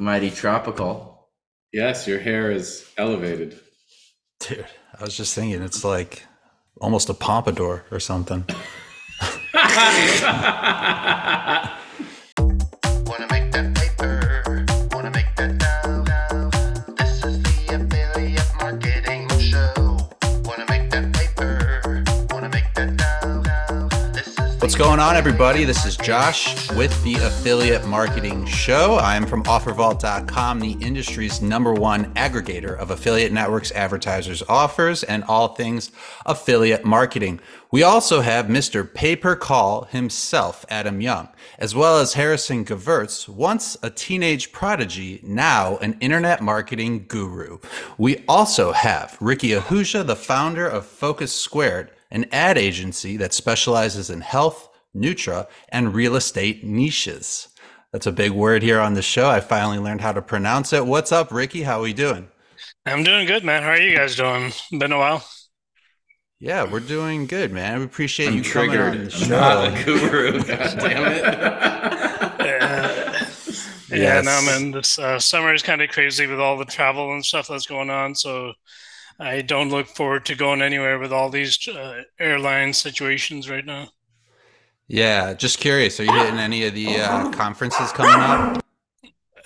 look mighty tropical. Yes, your hair is elevated. Dude, I was just thinking, it's like almost a pompadour or something. What's going on, everybody? This is Josh with the Affiliate Marketing Show. I'm from offervault.com, the industry's #1 aggregator of affiliate networks, advertisers, offers, and all things affiliate marketing. We also have Mr. Pay-Per-Call himself, Adam Young, as well as Harrison Gevirtz, once a teenage prodigy, now an internet marketing guru. We also have Ricky Ahuja, the founder of Focus Squared, an ad agency that specializes in health, nutra, and real estate niches. That's a big word here on the show. I finally learned how to pronounce it. What's up, Ricky? How are we doing? I'm doing good, man. How are you guys doing? Been a while. Yeah, we're doing good, man. We appreciate you coming on the show. I'm not a guru. God damn it. Yeah, no, man. This summer is kind of crazy with all the travel and stuff that's going on, so I don't look forward to going anywhere with all these airline situations right now. Yeah, just curious. Are you hitting any of the conferences coming up?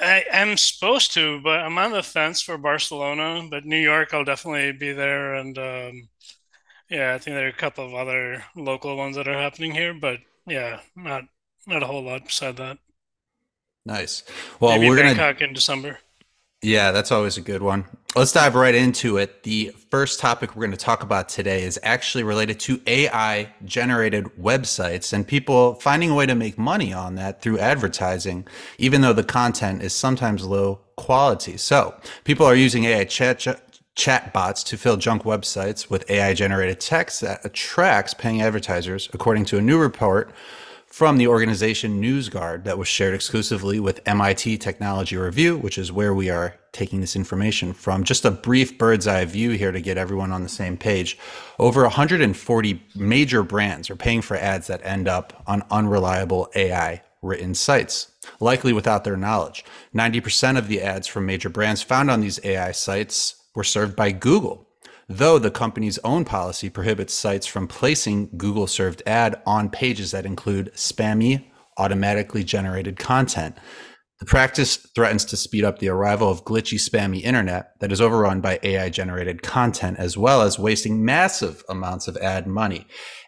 I'm supposed to, but I'm on the fence for Barcelona. But New York, I'll definitely be there. And I think there are a couple of other local ones that are happening here. But yeah, not a whole lot beside that. Nice. Well, maybe we're going to Bangkok in December. Yeah, that's always a good one. Let's dive right into it. The first topic we're going to talk about today is actually related to AI-generated websites and people finding a way to make money on that through advertising, even though the content is sometimes low quality. So people are using AI chatbots to fill junk websites with AI-generated text that attracts paying advertisers, according to a new report from the organization NewsGuard that was shared exclusively with MIT Technology Review, which is where we are taking this information from. Just a brief bird's eye view here to get everyone on the same page. Over 140 major brands are paying for ads that end up on unreliable AI written sites, likely without their knowledge. 90% of the ads from major brands found on these AI sites were served by Google, though the company's own policy prohibits sites from placing Google-served ad on pages that include spammy, automatically generated content. The practice threatens to speed up the arrival of glitchy, spammy internet that is overrun by AI-generated content, as well as wasting massive amounts of ad money.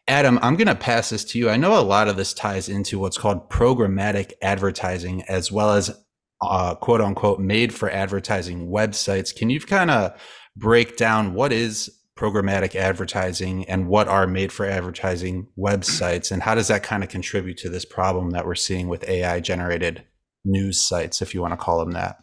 Adam, I'm going to pass this to you. I know a lot of this ties into what's called programmatic advertising, as well as quote-unquote made-for-advertising websites. Can you kind of break down what is programmatic advertising and what are made for advertising websites, and how does that kind of contribute to this problem that we're seeing with AI generated news sites, if you want to call them that?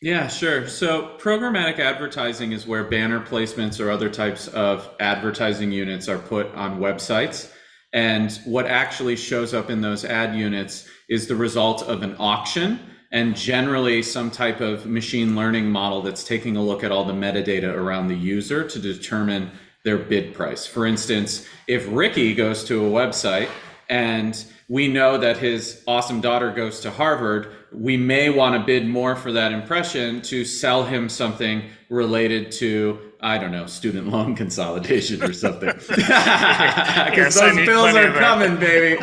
Yeah, sure. So programmatic advertising is where banner placements or other types of advertising units are put on websites. And what actually shows up in those ad units is the result of an auction and generally some type of machine learning model that's taking a look at all the metadata around the user to determine their bid price. For instance, if Ricky goes to a website and we know that his awesome daughter goes to Harvard, we may want to bid more for that impression to sell him something related to, I don't know, student loan consolidation or something. Because those bills are coming, baby.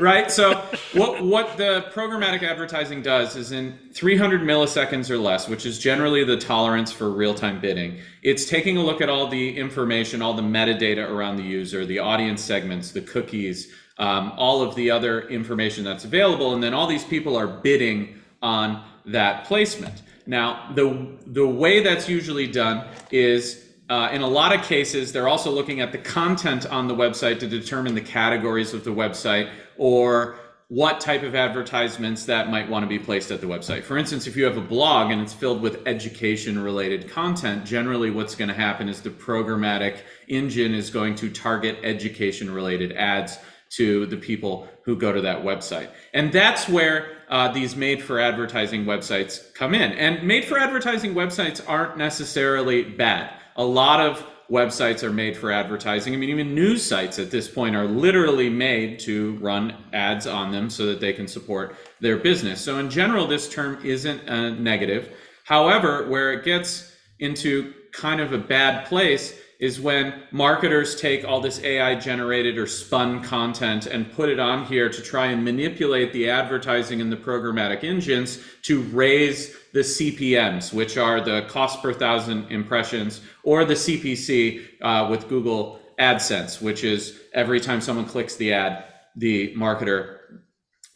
Right? So what the programmatic advertising does is in 300 milliseconds or less, which is generally the tolerance for real-time bidding, it's taking a look at all the information, all the metadata around the user, the audience segments, the cookies, all of the other information that's available. And then all these people are bidding on that placement. Now, the way that's usually done is in a lot of cases, they're also looking at the content on the website to determine the categories of the website or what type of advertisements that might want to be placed at the website. For instance, if you have a blog and it's filled with education-related content, generally what's going to happen is the programmatic engine is going to target education-related ads to the people who go to that website. And that's where these made for advertising websites come in. And made for advertising websites aren't necessarily bad. A lot of websites are made for advertising. I mean, even news sites at this point are literally made to run ads on them so that they can support their business. So in general, this term isn't a negative. However, where it gets into kind of a bad place is when marketers take all this AI generated or spun content and put it on here to try and manipulate the advertising and the programmatic engines to raise the CPMs, which are the cost per thousand impressions, or the CPC with Google AdSense, which is every time someone clicks the ad, the marketer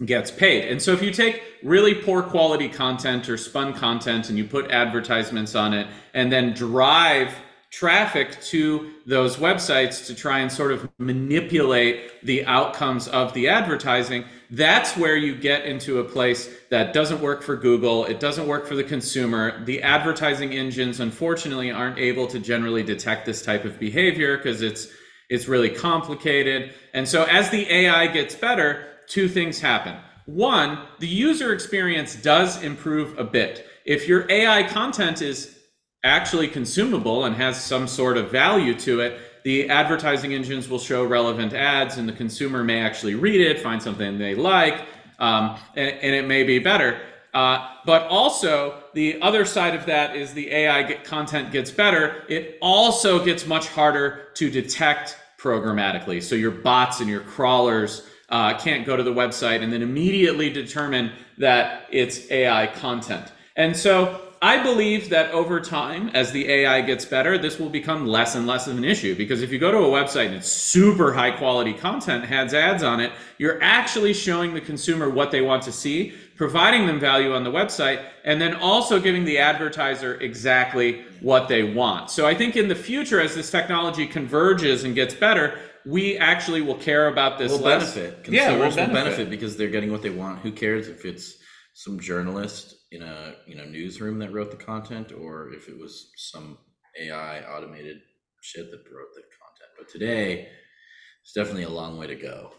gets paid. And so if you take really poor quality content or spun content and you put advertisements on it and then drive traffic to those websites to try and sort of manipulate the outcomes of the advertising, that's where you get into a place that doesn't work for Google. It doesn't work for the consumer. The advertising engines, unfortunately, aren't able to generally detect this type of behavior because it's really complicated. And so as the AI gets better, two things happen. One, the user experience does improve a bit. If your AI content is actually consumable and has some sort of value to it, the advertising engines will show relevant ads and the consumer may actually read it, find something they like, and it may be better. But also the other side of that is the AI content gets better. It also gets much harder to detect programmatically. So your bots and your crawlers can't go to the website and then immediately determine that it's AI content. And so I believe that over time, as the AI gets better, this will become less and less of an issue, because if you go to a website and it's super high quality content, has ads on it, you're actually showing the consumer what they want to see, providing them value on the website, and then also giving the advertiser exactly what they want. So I think in the future, as this technology converges and gets better, we actually will care about this. We'll less. Benefit. Consumers will benefit because they're getting what they want. Who cares if it's some journalist in a newsroom that wrote the content, or if it was some AI automated shit that wrote the content. But today, it's definitely a long way to go.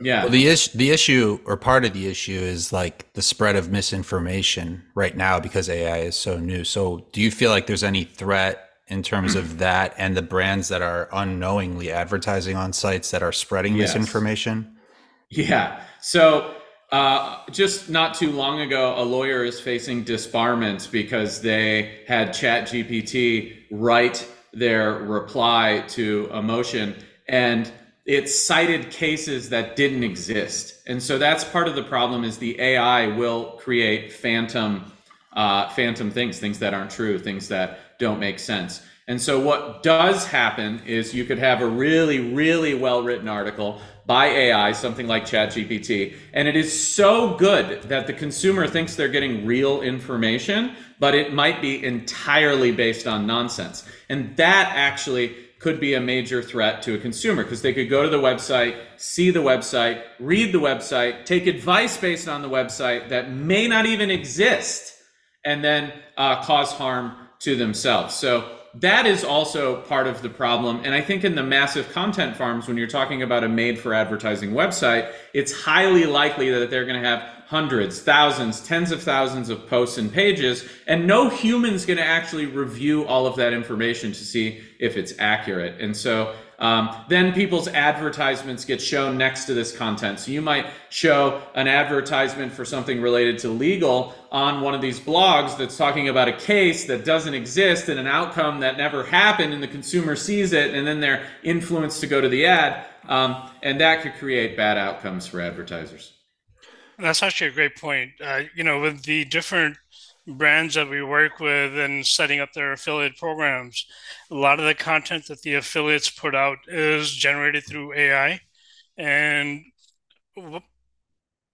Yeah. Well, the issue or part of the issue is like the spread of misinformation right now because AI is so new. So do you feel like there's any threat in terms of that and the brands that are unknowingly advertising on sites that are spreading misinformation? Yeah. So just not too long ago, a lawyer is facing disbarment because they had ChatGPT write their reply to a motion, and it cited cases that didn't exist. And so that's part of the problem, is the AI will create phantom things, things that aren't true, things that don't make sense. And so what does happen is you could have a really, really well-written article by AI, something like ChatGPT, and it is so good that the consumer thinks they're getting real information, but it might be entirely based on nonsense. And that actually could be a major threat to a consumer, because they could go to the website, see the website, read the website, take advice based on the website that may not even exist, and then cause harm to themselves. So that is also part of the problem. And I think in the massive content farms, when you're talking about a made for advertising website, it's highly likely that they're going to have hundreds, thousands, tens of thousands of posts and pages, and no human's going to actually review all of that information to see if it's accurate. And so then people's advertisements get shown next to this content. So you might show an advertisement for something related to legal on one of these blogs that's talking about a case that doesn't exist and an outcome that never happened, and the consumer sees it and then they're influenced to go to the ad. And that could create bad outcomes for advertisers. That's actually a great point. With the different brands that we work with and setting up their affiliate programs, a lot of the content that the affiliates put out is generated through AI. And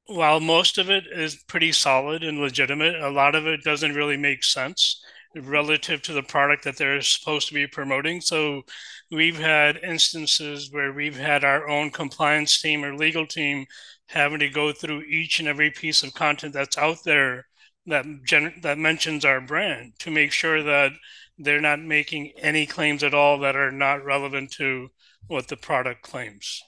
while most of it is pretty solid and legitimate, a lot of it doesn't really make sense relative to the product that they're supposed to be promoting. So we've had instances where we've had our own compliance team or legal team having to go through each and every piece of content that's out there that mentions our brand to make sure that they're not making any claims at all that are not relevant to what the product claims.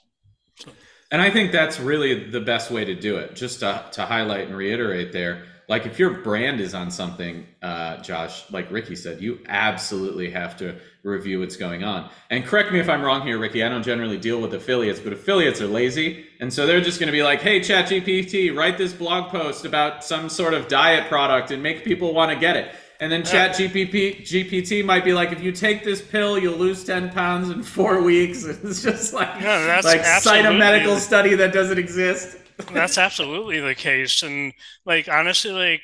So. And I think that's really the best way to do it. Just to highlight and reiterate there, Like if your brand is on something, Josh, like Ricky said, you absolutely have to review what's going on. And correct me if I'm wrong here, Ricky, I don't generally deal with affiliates, but affiliates are lazy. And so they're just going to be like, hey, ChatGPT, write this blog post about some sort of diet product and make people want to get it. And then ChatGPT might be like, if you take this pill, you'll lose 10 pounds in 4 weeks. It's just like, no, like cite a medical study that doesn't exist. That's absolutely the case. And like, honestly, like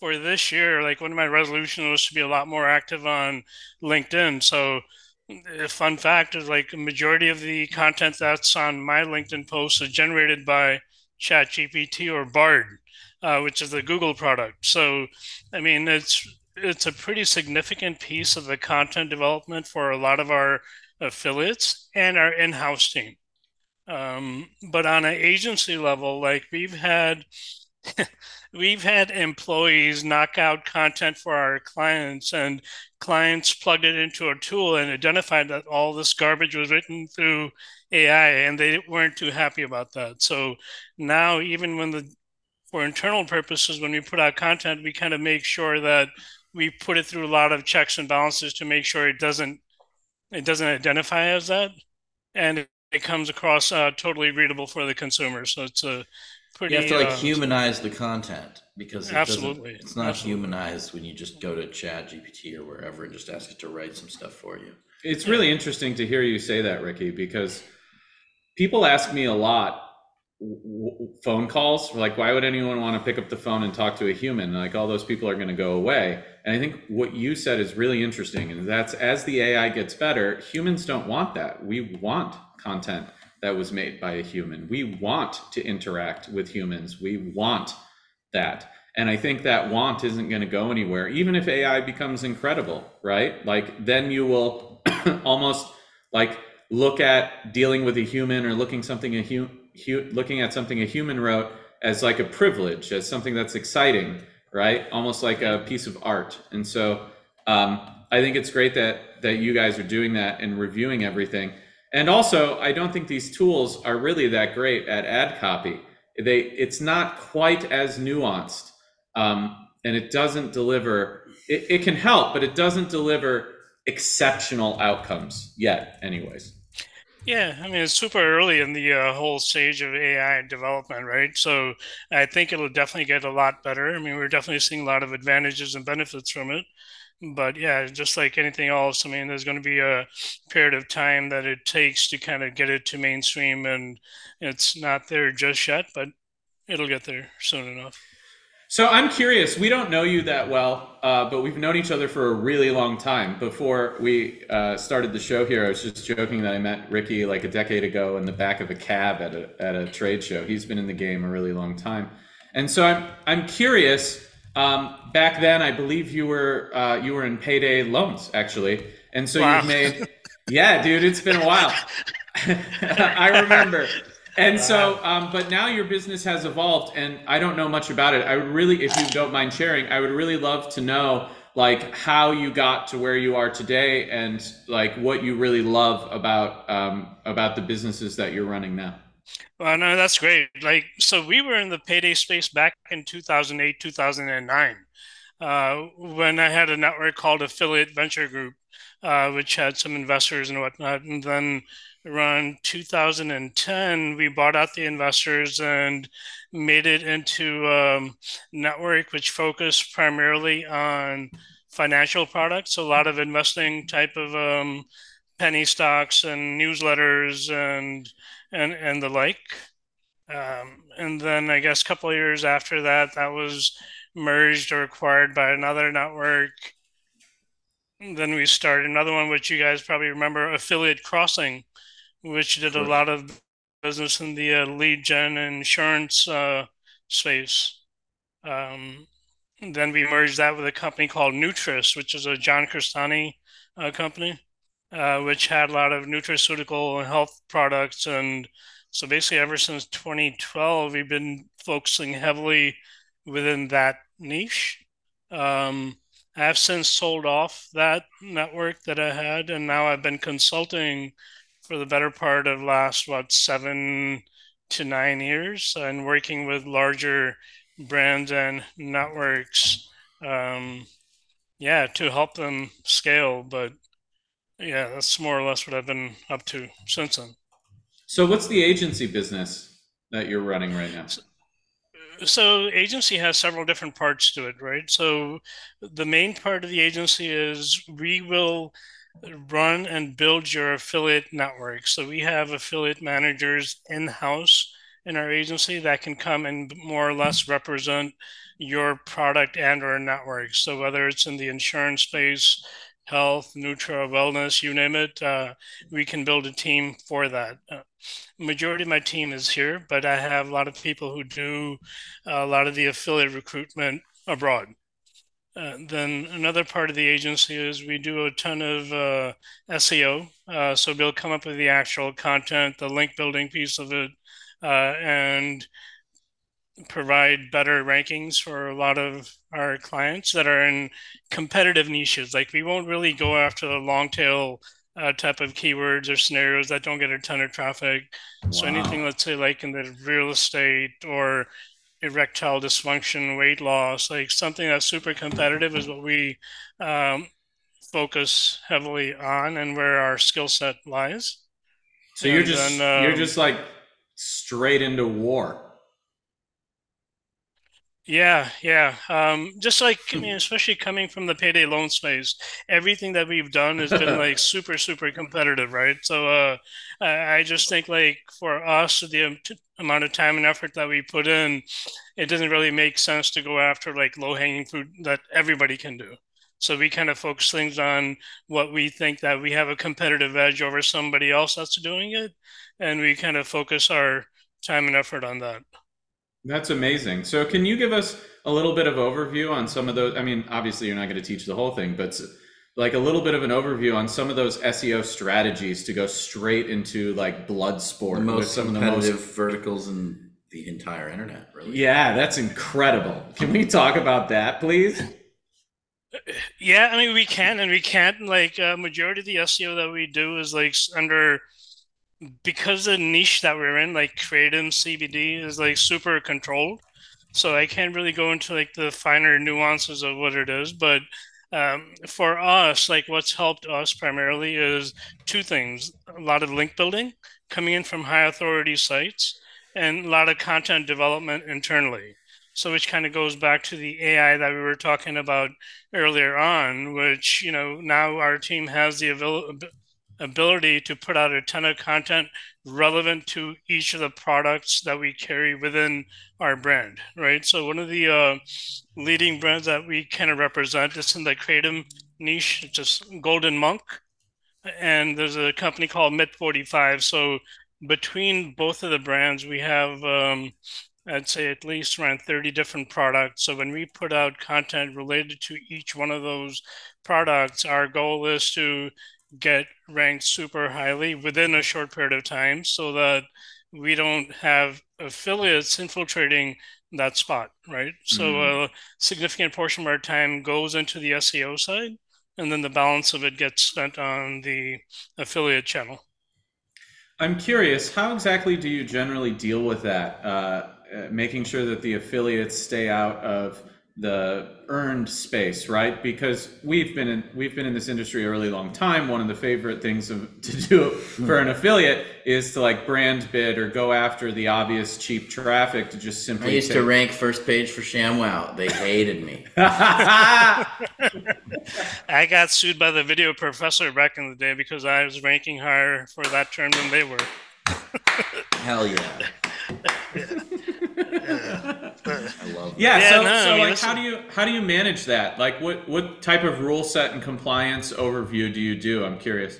for this year, like one of my resolutions was to be a lot more active on LinkedIn. So a fun fact is like a majority of the content that's on my LinkedIn posts is generated by ChatGPT or BARD, which is the Google product. So, I mean, it's a pretty significant piece of the content development for a lot of our affiliates and our in-house team. But on an agency level, like we've had employees knock out content for our clients, and clients plugged it into a tool and identified that all this garbage was written through AI, and they weren't too happy about that. So now, even when for internal purposes, when we put out content, we kind of make sure that we put it through a lot of checks and balances to make sure it doesn't identify as that, and it comes across totally readable for the consumer. So it's a pretty... You have to humanize the content, because it's not humanized when you just go to ChatGPT or wherever and just ask it to write some stuff for you. It's really interesting to hear you say that, Ricky, because people ask me a lot, phone calls, like, why would anyone want to pick up the phone and talk to a human? Like, all those people are going to go away. And I think what you said is really interesting, and that's as the AI gets better, humans don't want that. We want content that was made by a human. We want to interact with humans. We want that. And I think that want isn't going to go anywhere, even if AI becomes incredible, right? Like, then you will almost like look at dealing with a human or looking at something a human wrote as like a privilege, as something that's exciting, right? Almost like a piece of art. And so I think it's great that you guys are doing that and reviewing everything. And also, I don't think these tools are really that great at ad copy. It's not quite as nuanced, and it doesn't deliver. It can help, but it doesn't deliver exceptional outcomes yet, anyways. Yeah, I mean, it's super early in the whole stage of AI development, right? So I think it'll definitely get a lot better. I mean, we're definitely seeing a lot of advantages and benefits from it. But yeah, just like anything else, I mean, there's going to be a period of time that it takes to kind of get it to mainstream, and it's not there just yet, but it'll get there soon enough. So I'm curious, we don't know you that well, but we've known each other for a really long time. Before we started the show here, I was just joking that I met Ricky like a decade ago in the back of a cab at a trade show. He's been in the game a really long time. And so I'm curious, back then, I believe you were in payday loans, actually. And so wow. You've made, yeah, dude, it's been a while. I remember. And so, but now your business has evolved, and I don't know much about it. I would really, if you don't mind sharing, I would really love to know like how you got to where you are today, and like what you really love about the businesses that you're running now. Well, no, that's great. Like, so we were in the payday space back in 2008, 2009, when I had a network called Affiliate Venture Group, which had some investors and whatnot. And then around 2010, we bought out the investors and made it into a network which focused primarily on financial products. So a lot of investing type of penny stocks and newsletters and the like. And then I guess a couple of years after that, that was merged or acquired by another network. And then we started another one, which you guys probably remember, Affiliate Crossing, which did a lot of business in the lead gen insurance space. Then we merged that with a company called Nutris, which is a John Crestani company. Which had a lot of nutraceutical and health products. And so basically ever since 2012, we've been focusing heavily within that niche. I have since sold off that network that I had, and now I've been consulting for the better part of last, 7 to 9 years, and working with larger brands and networks, to help them scale. But yeah, that's more or less what I've been up to since then. So what's the agency business that you're running right now? So agency has several different parts to it, right? So the main part of the agency is we will run and build your affiliate network. So we have affiliate managers in-house in our agency that can come and more or less represent your product and or network. So whether it's in the insurance space, health, nutra, wellness, you name it, we can build a team for that. Majority of my team is here, but I have a lot of people who do a lot of the affiliate recruitment abroad. Then another part of the agency is we do a ton of SEO. So we'll come up with the actual content, the link building piece of it, and provide better rankings for a lot of our clients that are in competitive niches. Like we won't really go after the long tail type of keywords or scenarios that don't get a ton of traffic. Wow. So anything, let's say like in the real estate or erectile dysfunction, weight loss, like something that's super competitive is what we focus heavily on and where our skill set lies. So you're just like straight into war. Yeah. Just like, I mean, especially coming from the payday loan space, everything that we've done has been like super, super competitive, right? So I just think like for us, the amount of time and effort that we put in, it doesn't really make sense to go after like low hanging fruit that everybody can do. So we kind of focus things on what we think that we have a competitive edge over somebody else that's doing it. And we kind of focus our time and effort on that. That's amazing. So can you give us a little bit of overview on some of those? I mean, obviously you're not going to teach the whole thing, but like a little bit of an overview on some of those SEO strategies to go straight into like blood sport with some of the most verticals in the entire internet, really. Yeah, that's incredible. Can we talk about that, please? Yeah, I mean, we can and we can't. Like majority of the SEO that we do is like under... because the niche that we're in, like Kratom CBD is like super controlled. So I can't really go into like the finer nuances of what it is. But for us, like what's helped us primarily is two things. A lot of link building coming in from high authority sites and a lot of content development internally. So which kind of goes back to the AI that we were talking about earlier on, which, you know, now our team has the ability to put out a ton of content relevant to each of the products that we carry within our brand, right? So one of the leading brands that we kind of represent is in the Kratom niche, it's just Golden Monk. And there's a company called MIT45. So between both of the brands, we have, I'd say at least around 30 different products. So when we put out content related to each one of those products, our goal is to get ranked super highly within a short period of time so that we don't have affiliates infiltrating that spot, right? Mm-hmm. So a significant portion of our time goes into the SEO side, and then the balance of it gets spent on the affiliate channel. I'm curious, how exactly do you generally deal with that? Making sure that the affiliates stay out of the earned space, right? Because we've been in this industry a really long time. One of the favorite things to do for an affiliate is to like brand bid or go after the obvious cheap traffic to just simply. I used to rank first page for ShamWow. They hated me. I got sued by the Video Professor back in the day because I was ranking higher for that term than they were. Hell yeah. Yeah. I love that. Yeah, so like how do you manage that? Like what type of rule set and compliance overview do you do? I'm curious.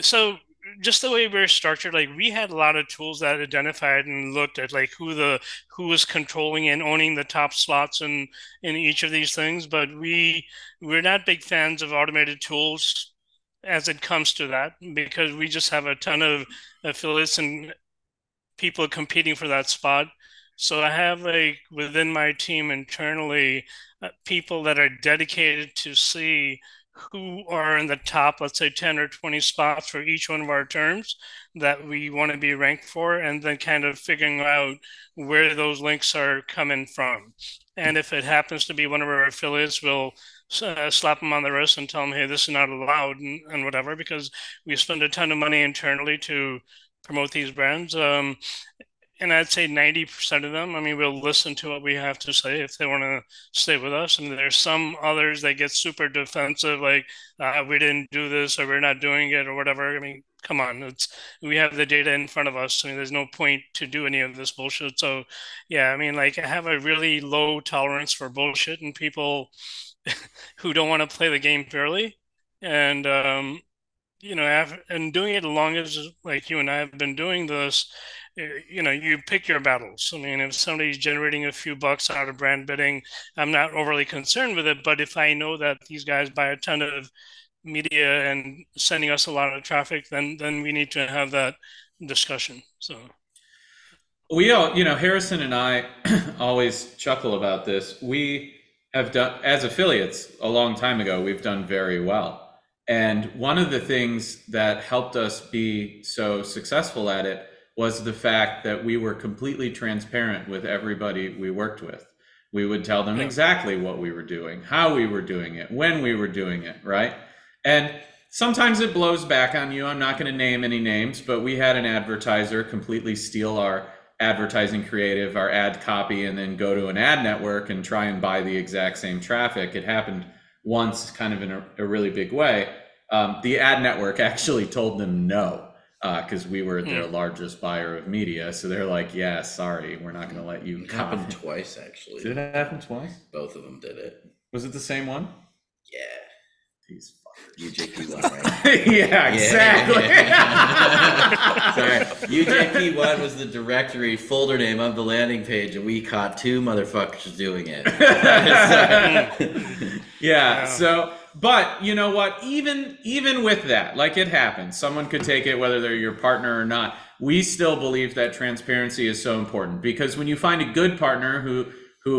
So just the way we're structured, like we had a lot of tools that identified and looked at like who was controlling and owning the top slots in each of these things, but we're not big fans of automated tools as it comes to that because we just have a ton of affiliates and people competing for that spot. So I have like within my team internally people that are dedicated to see who are in the top, let's say 10 or 20 spots for each one of our terms that we want to be ranked for, and then kind of figuring out where those links are coming from. And if it happens to be one of our affiliates, we'll slap them on the wrist and tell them, hey, this is not allowed and whatever, because we spend a ton of money internally to promote these brands. And I'd say 90% of them, I mean, will listen to what we have to say if they want to stay with us. And there's some others that get super defensive, like we didn't do this or we're not doing it or whatever. I mean, come on, we have the data in front of us. I mean, there's no point to do any of this bullshit. So, yeah, I mean, like, I have a really low tolerance for bullshit and people who don't want to play the game fairly. And, you know, and doing it as long as, like, you and I have been doing this, you know, you pick your battles. I mean, if somebody's generating a few bucks out of brand bidding, I'm not overly concerned with it. But if I know that these guys buy a ton of media and sending us a lot of traffic, then we need to have that discussion. So we all, you know, Harrison and I always chuckle about this. We have done, as affiliates, a long time ago, we've done very well. And one of the things that helped us be so successful at it was the fact that we were completely transparent with everybody we worked with. We would tell them exactly what we were doing, how we were doing it, when we were doing it, right? And sometimes it blows back on you. I'm not going to name any names, but we had an advertiser completely steal our advertising creative, our ad copy, and then go to an ad network and try and buy the exact same traffic. It happened once, kind of in a really big way. The ad network actually told them no, because we were their largest buyer of media. So they're like, yeah, sorry, we're not going to let you. It happened twice, actually. Did it happen twice? Both of them did it. Was it the same one? Yeah. These fuckers. UJP won, right? Yeah, exactly. Yeah. Sorry. UJP one was the directory folder name of the landing page, and we caught two motherfuckers doing it. Yeah. Wow. So. But you know what, even with that, like, it happens, someone could take it, whether they're your partner or not. We still believe that transparency is so important, because when you find a good partner who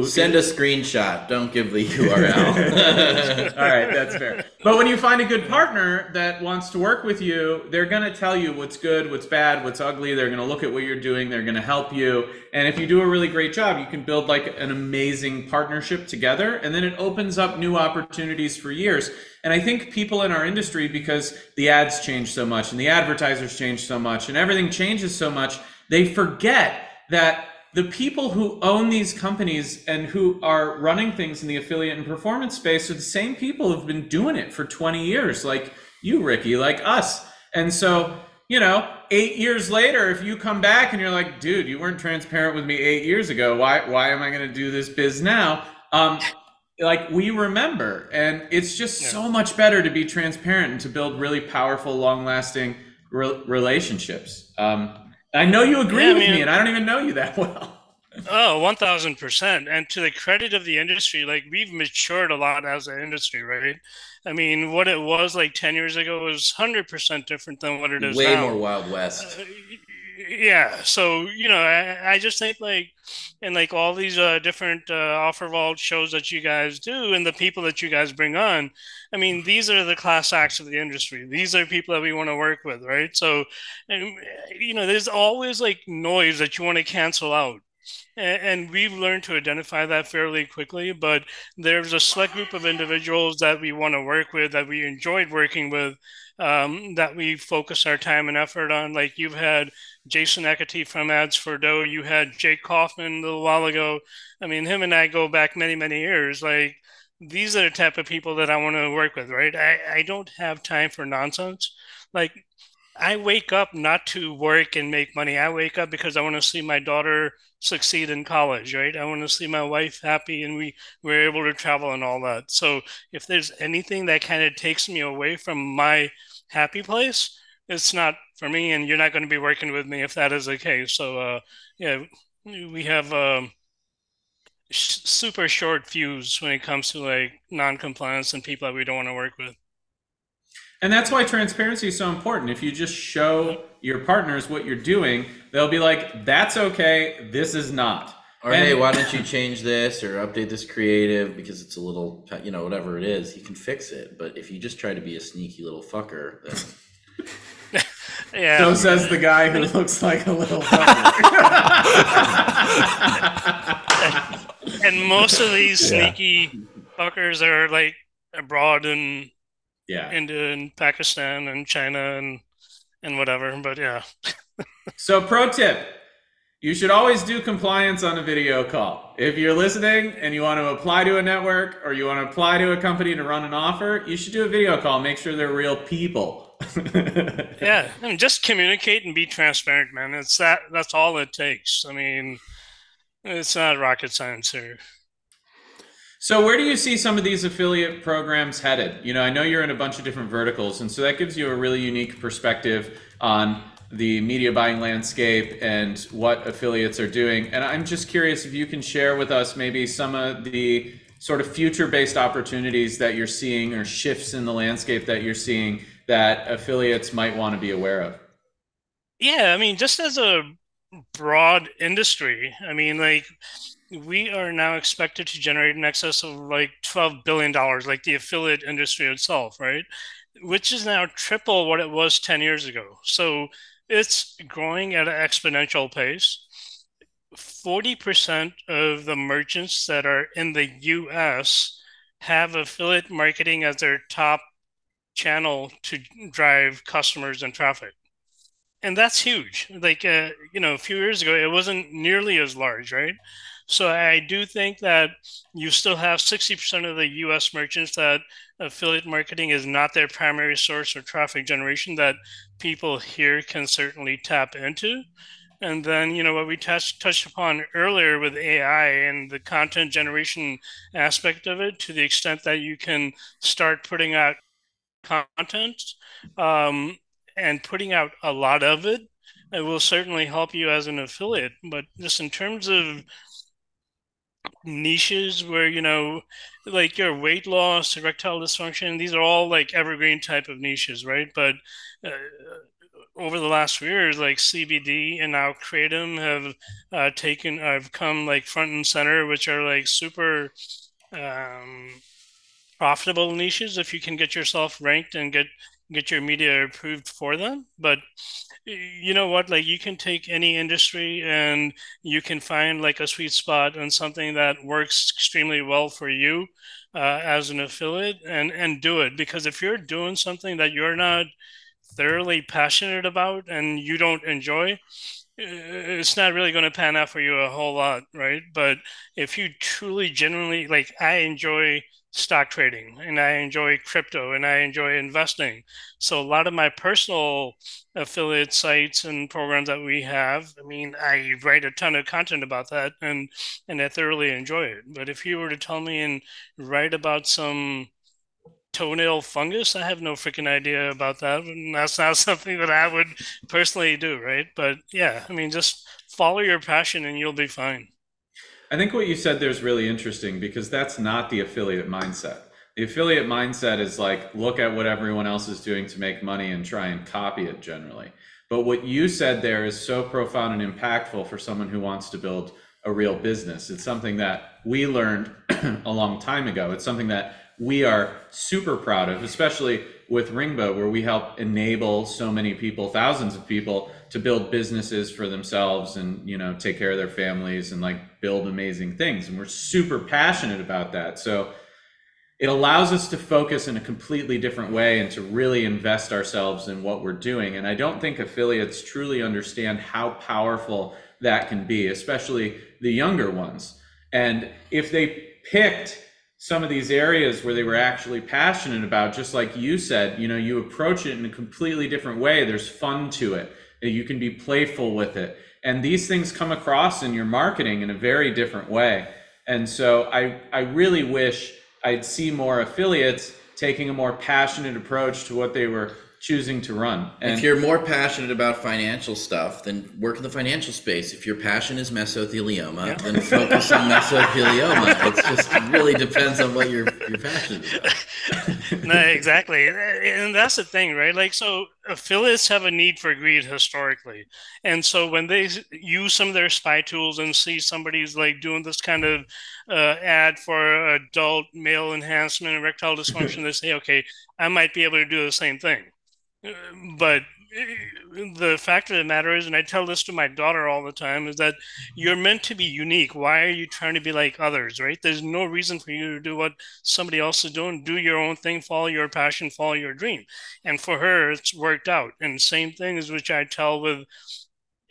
send a screenshot, don't give the URL. All right, that's fair. But when you find a good partner that wants to work with you, they're going to tell you what's good, what's bad, what's ugly. They're going to look at what you're doing. They're going to help you. And if you do a really great job, you can build like an amazing partnership together. And then it opens up new opportunities for years. And I think people in our industry, because the ads change so much and the advertisers change so much and everything changes so much, they forget that the people who own these companies and who are running things in the affiliate and performance space are the same people who've been doing it for 20 years, like you, Ricky, like us. And so, you know, 8 years later, if you come back and you're like, dude, you weren't transparent with me 8 years ago, why am I going to do this biz now? Like, we remember, and it's just so much better to be transparent and to build really powerful, long-lasting relationships. I know you agree with me, and I don't even know you that well. Oh, 1,000%. And to the credit of the industry, like, we've matured a lot as an industry, right? I mean, what it was like 10 years ago was 100% different than what it is now. Way more Wild West. Yeah. So, you know, I just think, like, and like all these different Offer Vault shows that you guys do and the people that you guys bring on, I mean, these are the class acts of the industry. These are people that we want to work with, right? So, and, you know, there's always like noise that you want to cancel out. And we've learned to identify that fairly quickly, but there's a select group of individuals that we want to work with, that we enjoyed working with, that we focus our time and effort on. Like, you've had Jason Eckety from Ads for Doe. You had Jake Kaufman a little while ago. I mean, him and I go back many, many years. Like, these are the type of people that I want to work with, right? I don't have time for nonsense. Like, I wake up not to work and make money. I wake up because I want to see my daughter succeed in college, right? I want to see my wife happy, and we're able to travel and all that. So if there's anything that kind of takes me away from my happy place, it's not for me, and you're not going to be working with me if that is the case. So, yeah, we have super short fuse when it comes to, like, non-compliance and people that we don't want to work with. And that's why transparency is so important. If you just show your partners what you're doing, they'll be like, that's okay, this is not. Or hey, why don't you change this or update this creative because it's a little, you know, whatever it is, you can fix it. But if you just try to be a sneaky little fucker, then... Yeah. So says the guy who looks like a little fucker. And most of these sneaky fuckers are like abroad and India and Pakistan and China and whatever. But yeah. So pro tip. You should always do compliance on a video call. If you're listening and you want to apply to a network or you want to apply to a company to run an offer, you should do a video call. Make sure they're real people. Yeah, I mean, just communicate and be transparent, man. It's that. That's all it takes. I mean, it's not rocket science here. So where do you see some of these affiliate programs headed? You know, I know you're in a bunch of different verticals, and so that gives you a really unique perspective on the media buying landscape and what affiliates are doing. And I'm just curious if you can share with us maybe some of the sort of future-based opportunities that you're seeing or shifts in the landscape that you're seeing that affiliates might want to be aware of. Yeah, I mean, just as a broad industry, I mean, like we are now expected to generate in excess of like $12 billion, like the affiliate industry itself, right? Which is now triple what it was 10 years ago. So it's growing at an exponential pace. 40% of the merchants that are in the US have affiliate marketing as their top channel to drive customers and traffic. And that's huge. Like, you know, a few years ago, it wasn't nearly as large, right? So I do think that you still have 60% of the US merchants that affiliate marketing is not their primary source of traffic generation that people here can certainly tap into. And then, you know, what we touched upon earlier with AI and the content generation aspect of it, to the extent that you can start putting out content and putting out a lot of it, it will certainly help you as an affiliate. But just in terms of niches where, you know, like your weight loss, erectile dysfunction, these are all like evergreen type of niches, right? But over the last few years, like CBD and now Kratom have come like front and center, which are like super profitable niches if you can get yourself ranked and get your media approved for them. But you know what, like you can take any industry and you can find like a sweet spot and something that works extremely well for you as an affiliate and do it. Because if you're doing something that you're not thoroughly passionate about and you don't enjoy, it's not really going to pan out for you a whole lot, right? But if you truly, genuinely, like I enjoy stock trading and I enjoy crypto and I enjoy investing. So a lot of my personal affiliate sites and programs that we have, I mean, I write a ton of content about that and I thoroughly enjoy it. But if you were to tell me and write about some toenail fungus, I have no freaking idea about that. And that's not something that I would personally do, right? But yeah, I mean, just follow your passion and you'll be fine. I think what you said there is really interesting because that's not the affiliate mindset. The affiliate mindset is like, look at what everyone else is doing to make money and try and copy it generally. But what you said there is so profound and impactful for someone who wants to build a real business. It's something that we learned a long time ago. It's something that we are super proud of, especially with Ringba, where we help enable so many people, thousands of people, to build businesses for themselves and, you know, take care of their families and like build amazing things. And we're super passionate about that. So it allows us to focus in a completely different way and to really invest ourselves in what we're doing. And I don't think affiliates truly understand how powerful that can be, especially the younger ones. And if they picked some of these areas where they were actually passionate about, just like you said, you know, you approach it in a completely different way. There's fun to it. You can be playful with it. And these things come across in your marketing in a very different way. And so I really wish I'd see more affiliates taking a more passionate approach to what they were choosing to run. And if you're more passionate about financial stuff, then work in the financial space. If your passion is mesothelioma, yeah, then focus on mesothelioma. It just really depends on what you're passionate about. No, exactly. And that's the thing, right? Like, so affiliates have a need for greed historically. And so when they use some of their spy tools and see somebody's like doing this kind of ad for adult male enhancement, erectile dysfunction, they say, okay, I might be able to do the same thing. But the fact of the matter is, and I tell this to my daughter all the time, is that you're meant to be unique. Why are you trying to be like others, right? There's no reason for you to do what somebody else is doing. Do your own thing, follow your passion, follow your dream. And for her, it's worked out. And same thing is which I tell with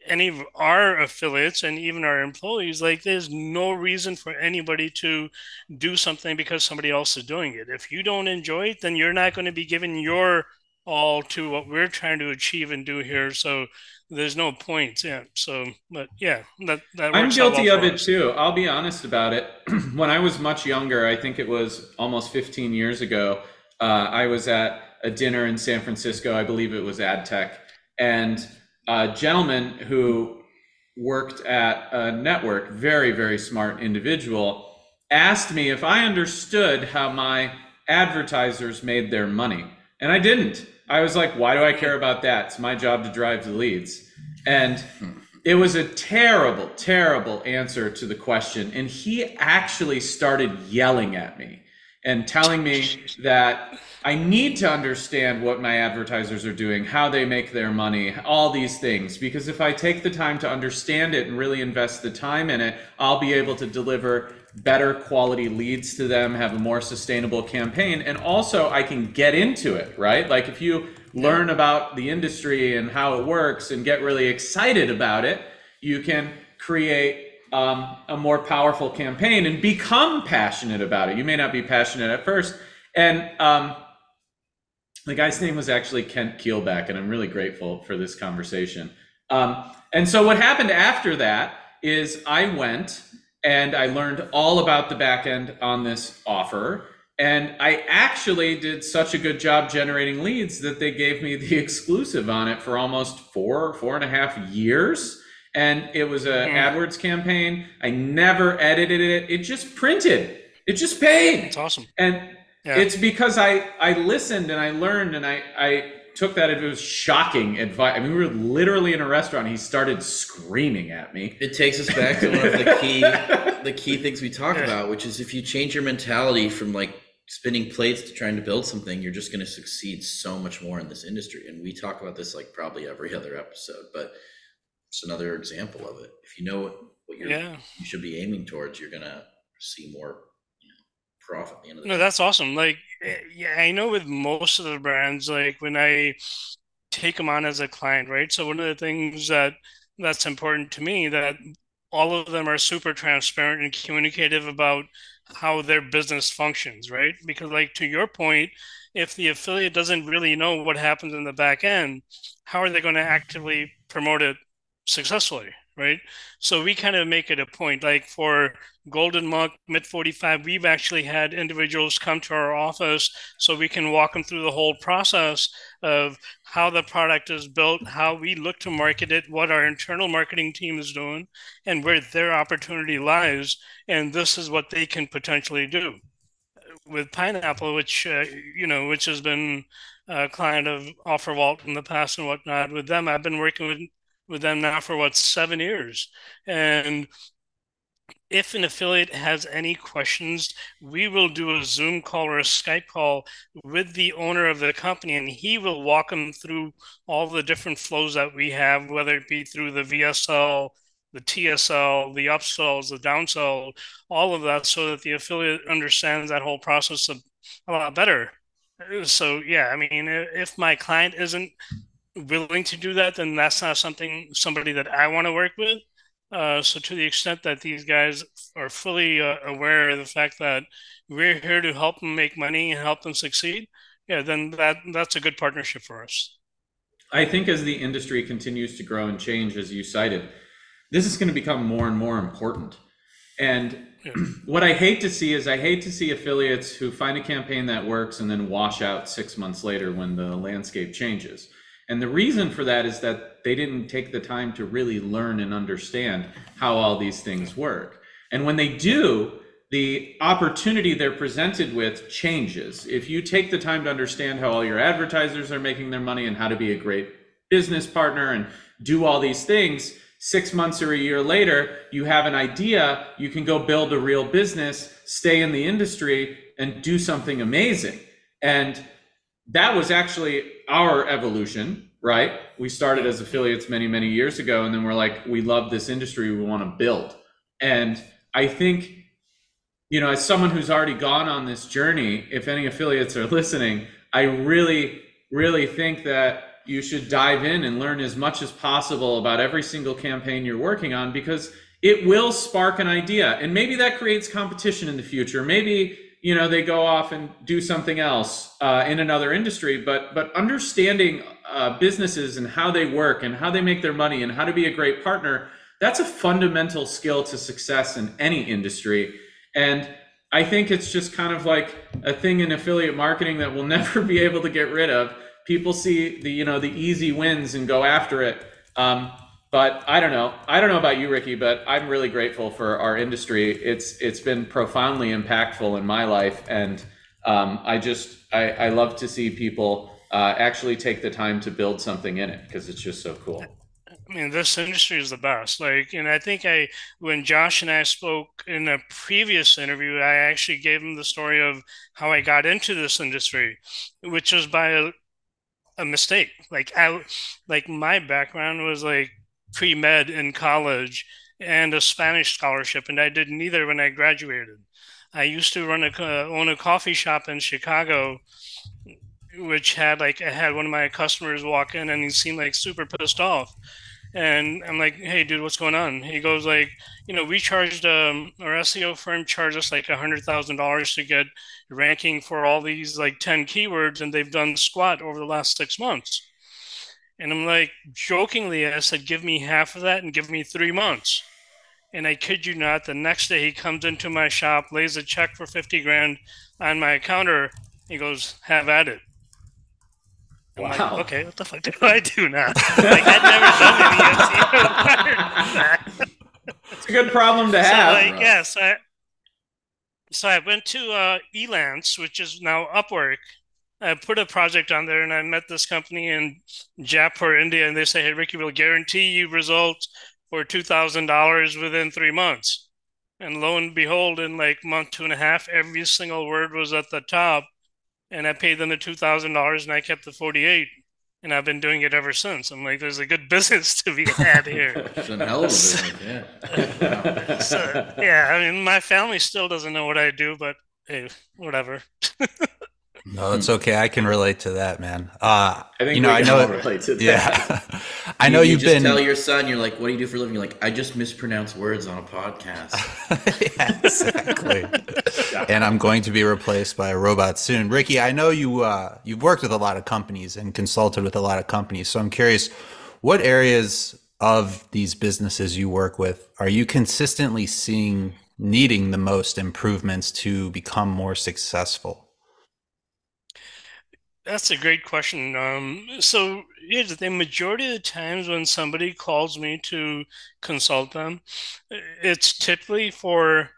any of our affiliates and even our employees, like there's no reason for anybody to do something because somebody else is doing it. If you don't enjoy it, then you're not going to be giving your all to what we're trying to achieve and do here. So there's no point. Yeah. So, but yeah, that I'm guilty of it too. I'll be honest about it. When I was much younger, I think it was almost 15 years ago, I was at a dinner in San Francisco. I believe it was ad tech, and a gentleman who worked at a network, very, very smart individual, asked me if I understood how my advertisers made their money. And I didn't. I was like, why do I care about that? It's my job to drive the leads. And it was a terrible, terrible answer to the question. And he actually started yelling at me and telling me that I need to understand what my advertisers are doing, how they make their money, all these things, because if I take the time to understand it and really invest the time in it, I'll be able to deliver better quality leads to them, have a more sustainable campaign. And also I can get into it, right? Like if you learn about the industry and how it works and get really excited about it, you can create a more powerful campaign and become passionate about it. You may not be passionate at first. And the guy's name was actually Kent Kielbeck, and I'm really grateful for this conversation. And so what happened after that is I went and I learned all about the back end on this offer. And I actually did such a good job generating leads that they gave me the exclusive on it for almost four and a half years. And it was an AdWords campaign. I never edited it. It just printed. It just paid. It's awesome. And it's because I listened and I learned and I took that. It was shocking advice. I mean, we were literally in a restaurant. He started screaming at me. It takes us back to one of the key things we talk about, which is if you change your mentality from like spinning plates to trying to build something, you're just going to succeed so much more in this industry. And we talk about this like probably every other episode, but it's another example of it. If you know what you should be aiming towards, you're going to see more profit at the end of the day. No, that's awesome. Like, yeah, I know with most of the brands, like when I take them on as a client, right? So one of the things that's important to me that all of them are super transparent and communicative about how their business functions, right? Because like to your point, if the affiliate doesn't really know what happens in the back end, how are they going to actively promote it successfully, right? So we kind of make it a point, like for Golden Monk, MIT45, we've actually had individuals come to our office so we can walk them through the whole process of how the product is built, how we look to market it, what our internal marketing team is doing, and where their opportunity lies. And this is what they can potentially do. With Pineapple, which has been a client of OfferVault in the past and whatnot, with them, I've been working with them now for 7 years. And if an affiliate has any questions, we will do a Zoom call or a Skype call with the owner of the company, and he will walk them through all the different flows that we have, whether it be through the VSL, the TSL, the upsells, the downsell, all of that, so that the affiliate understands that whole process a lot better. So, yeah, I mean, if my client isn't willing to do that, then that's not somebody that I want to work with. So to the extent that these guys are fully aware of the fact that we're here to help them make money and help them succeed, then that's a good partnership for us. I think as the industry continues to grow and change, as you cited, this is going to become more and more important. And what I hate to see is I hate to see affiliates who find a campaign that works and then wash out 6 months later when the landscape changes. And the reason for that is that they didn't take the time to really learn and understand how all these things work. And when they do, the opportunity they're presented with changes. If you take the time to understand how all your advertisers are making their money and how to be a great business partner and do all these things, 6 months or a year later, you have an idea, you can go build a real business, stay in the industry, and do something amazing. And that was actually our evolution, right? We started as affiliates many, many years ago, and then we're like, we love this industry, we want to build. And I think, you know, as someone who's already gone on this journey, if any affiliates are listening, I really, really think that you should dive in and learn as much as possible about every single campaign you're working on, because it will spark an idea. And maybe that creates competition in the future. Maybe, you know, they go off and do something else in another industry, but understanding businesses and how they work and how they make their money and how to be a great partner, that's a fundamental skill to success in any industry. And I think it's just kind of like a thing in affiliate marketing that we'll never be able to get rid of. People see the, you know, the easy wins and go after it. But I don't know. I don't know about you, Ricky, but I'm really grateful for our industry. It's been profoundly impactful in my life. And I love to see people actually take the time to build something in it, because it's just so cool. I mean, this industry is the best. Like, and I think when Josh and I spoke in a previous interview, I actually gave him the story of how I got into this industry, which was by a mistake. Like my background was like pre-med in college and a Spanish scholarship, and I did neither when I graduated. I used to own a coffee shop in Chicago, which I had one of my customers walk in, and he seemed like super pissed off. And I'm like, hey, dude, what's going on? He goes like, you know, we charged our SEO firm charged us like $100,000 to get ranking for all these like 10 keywords, and they've done squat over the last 6 months. And I'm like, jokingly, I said, give me half of that and give me 3 months. And I kid you not, the next day he comes into my shop, lays a check for $50,000 on my counter. He goes, have at it. Wow. Like, okay, what the fuck do I do now? Like, I'd never done any SEO. It's a good problem to have. Like, yes, yeah, so I went to Elance, which is now Upwork. I put a project on there, and I met this company in Jaipur, India, and they say, hey, Ricky, we'll guarantee you results for $2,000 within 3 months. And lo and behold, in like month 2.5, every single word was at the top. And I paid them the $2,000, and I kept the 48, and I've been doing it ever since. I'm like, there's a good business to be had here. It's an hell of a business, yeah. So, yeah, I mean, my family still doesn't know what I do, but hey, whatever. No, it's okay. I can relate to that, man. I think relate to that. Yeah. I know you just tell your son, you're like, what do you do for a living? You're like, I just mispronounce words on a podcast. Yeah, exactly. And I'm going to be replaced by a robot soon. Ricky, I know you've worked with a lot of companies and consulted with a lot of companies. So I'm curious, what areas of these businesses you work with are you consistently seeing needing the most improvements to become more successful? That's a great question. So here's the thing. Majority of the times when somebody calls me to consult them, it's typically for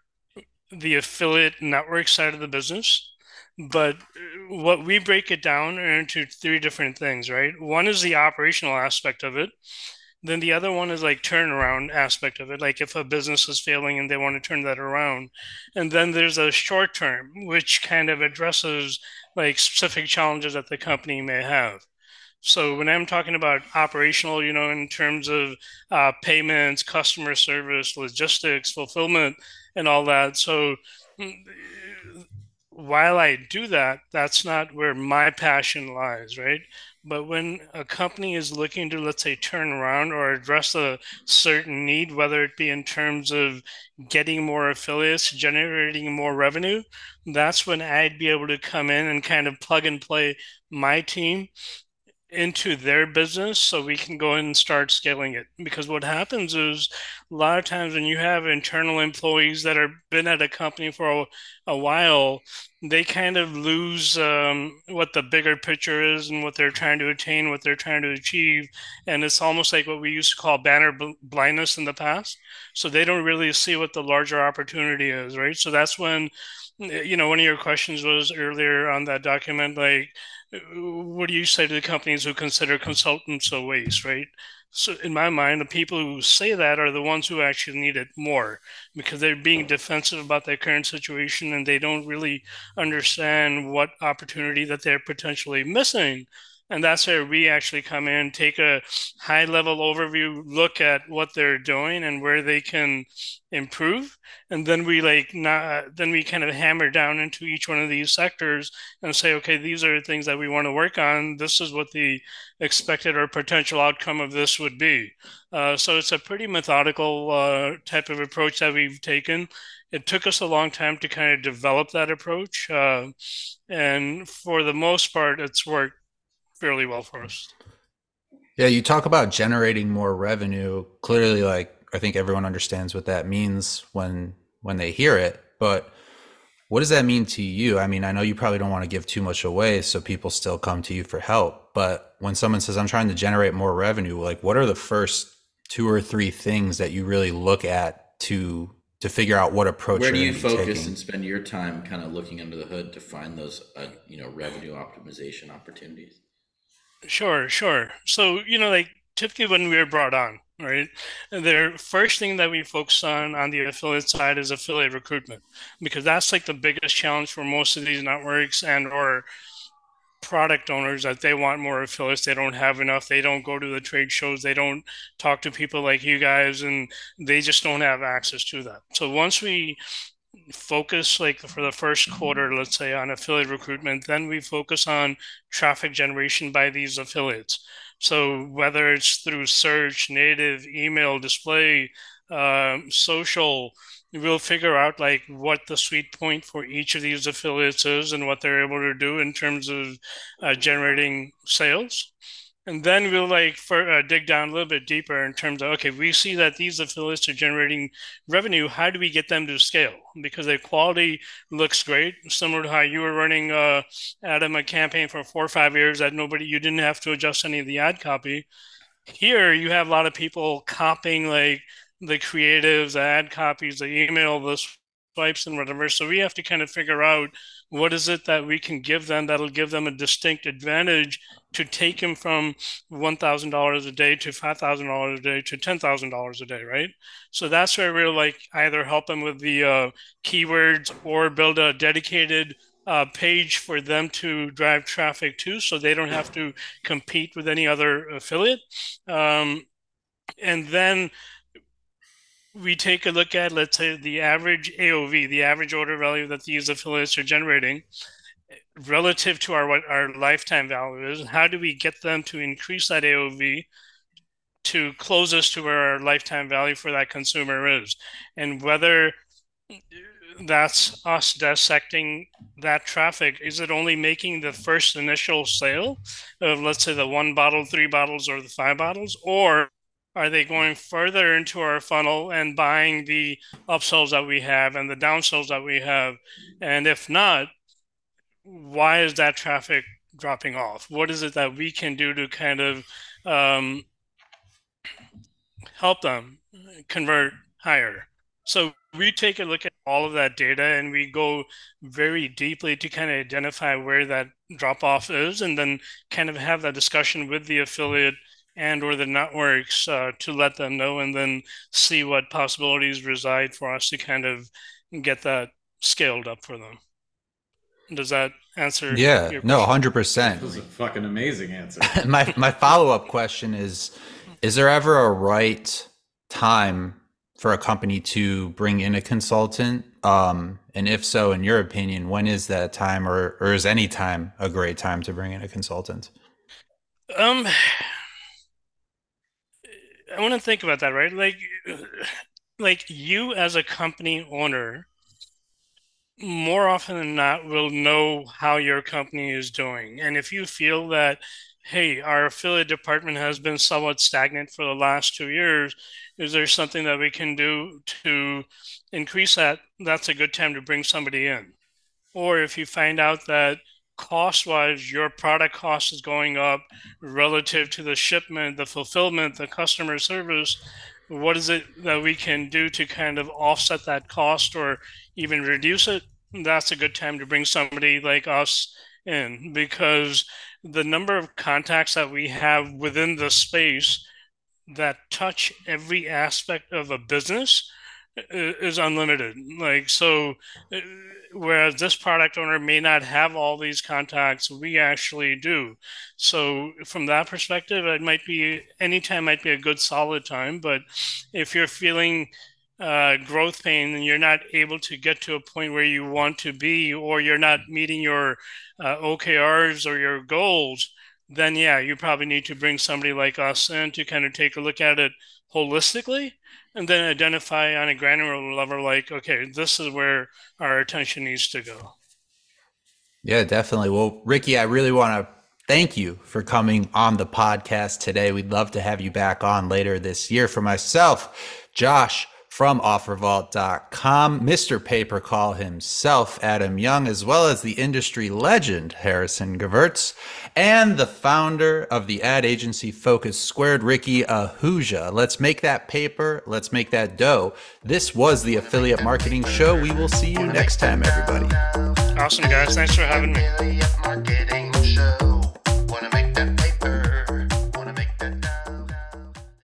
the affiliate network side of the business. But what we break it down into three different things, right? One is the operational aspect of it. Then the other one is like turnaround aspect of it. Like if a business is failing and they want to turn that around. And then there's a short term, which kind of addresses like specific challenges that the company may have. So when I'm talking about operational, you know, in terms of payments, customer service, logistics, fulfillment, and all that. So while I do that, that's not where my passion lies, right? But when a company is looking to, let's say, turn around or address a certain need, whether it be in terms of getting more affiliates, generating more revenue, that's when I'd be able to come in and kind of plug and play my team into their business so we can go in and start scaling it. Because what happens is a lot of times when you have internal employees that have been at a company for a while, they kind of lose what the bigger picture is and what they're trying to attain, what they're trying to achieve. And it's almost like what we used to call banner blindness in the past. So they don't really see what the larger opportunity is, right? So that's when, you know, one of your questions was earlier on that document, like, what do you say to the companies who consider consultants a waste, right? So in my mind, the people who say that are the ones who actually need it more because they're being defensive about their current situation and they don't really understand what opportunity that they're potentially missing. And that's where we actually come in, take a high-level overview, look at what they're doing and where they can improve, and then we kind of hammer down into each one of these sectors and say, okay, these are the things that we want to work on. This is what the expected or potential outcome of this would be. So it's a pretty methodical type of approach that we've taken. It took us a long time to kind of develop that approach, and for the most part, it's worked fairly well for us. Yeah, you talk about generating more revenue. Clearly, like, I think everyone understands what that means when they hear it, but what does that mean to you? I mean, I know you probably don't want to give too much away, so people still come to you for help, but when someone says, I'm trying to generate more revenue, like, what are the first 2 or 3 things that you really look at to figure out what approach? Where do you focus taking? And spend your time kind of looking under the hood to find those, revenue optimization opportunities? Sure. So, typically when we were brought on, right, the first thing that we focus on the affiliate side is affiliate recruitment, because that's like the biggest challenge for most of these networks and or product owners, that they want more affiliates. They don't have enough. They don't go to the trade shows. They don't talk to people like you guys, and they just don't have access to that. So once we focus, like, for the first quarter, let's say, on affiliate recruitment, then we focus on traffic generation by these affiliates. So whether it's through search, native, email, display, social, we'll figure out like what the sweet point for each of these affiliates is and what they're able to do in terms of generating sales. And then we'll dig down a little bit deeper in terms of, okay, we see that these affiliates are generating revenue. How do we get them to scale? Because their quality looks great, similar to how you were running, Adam, a campaign for 4 or 5 years that you didn't have to adjust any of the ad copy. Here, you have a lot of people copying like the creatives, the ad copies, the email, this swipes and whatever. So we have to kind of figure out what is it that we can give them that'll give them a distinct advantage to take them from $1,000 a day to $5,000 a day to $10,000 a day, right? So that's where we're like either help them with the keywords or build a dedicated page for them to drive traffic to, so they don't have to compete with any other affiliate. And then we take a look at, let's say, the average AOV, the average order value that these affiliates are generating relative to what our lifetime value is. How do we get them to increase that AOV to close us to where our lifetime value for that consumer is? And whether that's us dissecting that traffic, is it only making the first initial sale of, let's say, the 1 bottle, 3 bottles, or the 5 bottles, or are they going further into our funnel and buying the upsells that we have and the downsells that we have? And if not, why is that traffic dropping off? What is it that we can do to kind of help them convert higher? So we take a look at all of that data and we go very deeply to kind of identify where that drop off is, and then kind of have that discussion with the affiliate and or the networks to let them know, and then see what possibilities reside for us to kind of get that scaled up for them. Does that answer? Yeah, your question? No, 100%. This is a fucking amazing answer. my follow-up question is there ever a right time for a company to bring in a consultant? And if so, in your opinion, when is that time, or is any time a great time to bring in a consultant? I want to think about that, right? Like you as a company owner, more often than not, will know how your company is doing. And if you feel that hey, our affiliate department has been somewhat stagnant for the last 2 years. Is there something that we can do to increase that? That's a good time to bring somebody in. Or if you find out that cost-wise, your product cost is going up relative to the shipment, the fulfillment, the customer service, what is it that we can do to kind of offset that cost or even reduce it? That's a good time to bring somebody like us in, because the number of contacts that we have within the space that touch every aspect of a business is unlimited. Like, so whereas this product owner may not have all these contacts, we actually do. So from that perspective, it might be, anytime might be a good solid time. But if you're feeling growth pain and you're not able to get to a point where you want to be, or you're not meeting your OKRs or your goals, then yeah, you probably need to bring somebody like us in to kind of take a look at it holistically, and then identify on a granular level, like, okay, this is where our attention needs to go. Yeah, definitely. Well, Ricky, I really want to thank you for coming on the podcast today. We'd love to have you back on later this year. For myself, Josh from offervault.com, Mr. Paper Call himself, Adam Young, as well as the industry legend, Harrison Gevirtz, and the founder of the ad agency Focus Squared, Ricky Ahuja. Let's make that paper. Let's make that dough. This was the Affiliate Marketing Show. We will see you next time, everybody. Awesome, guys. Thanks for having me.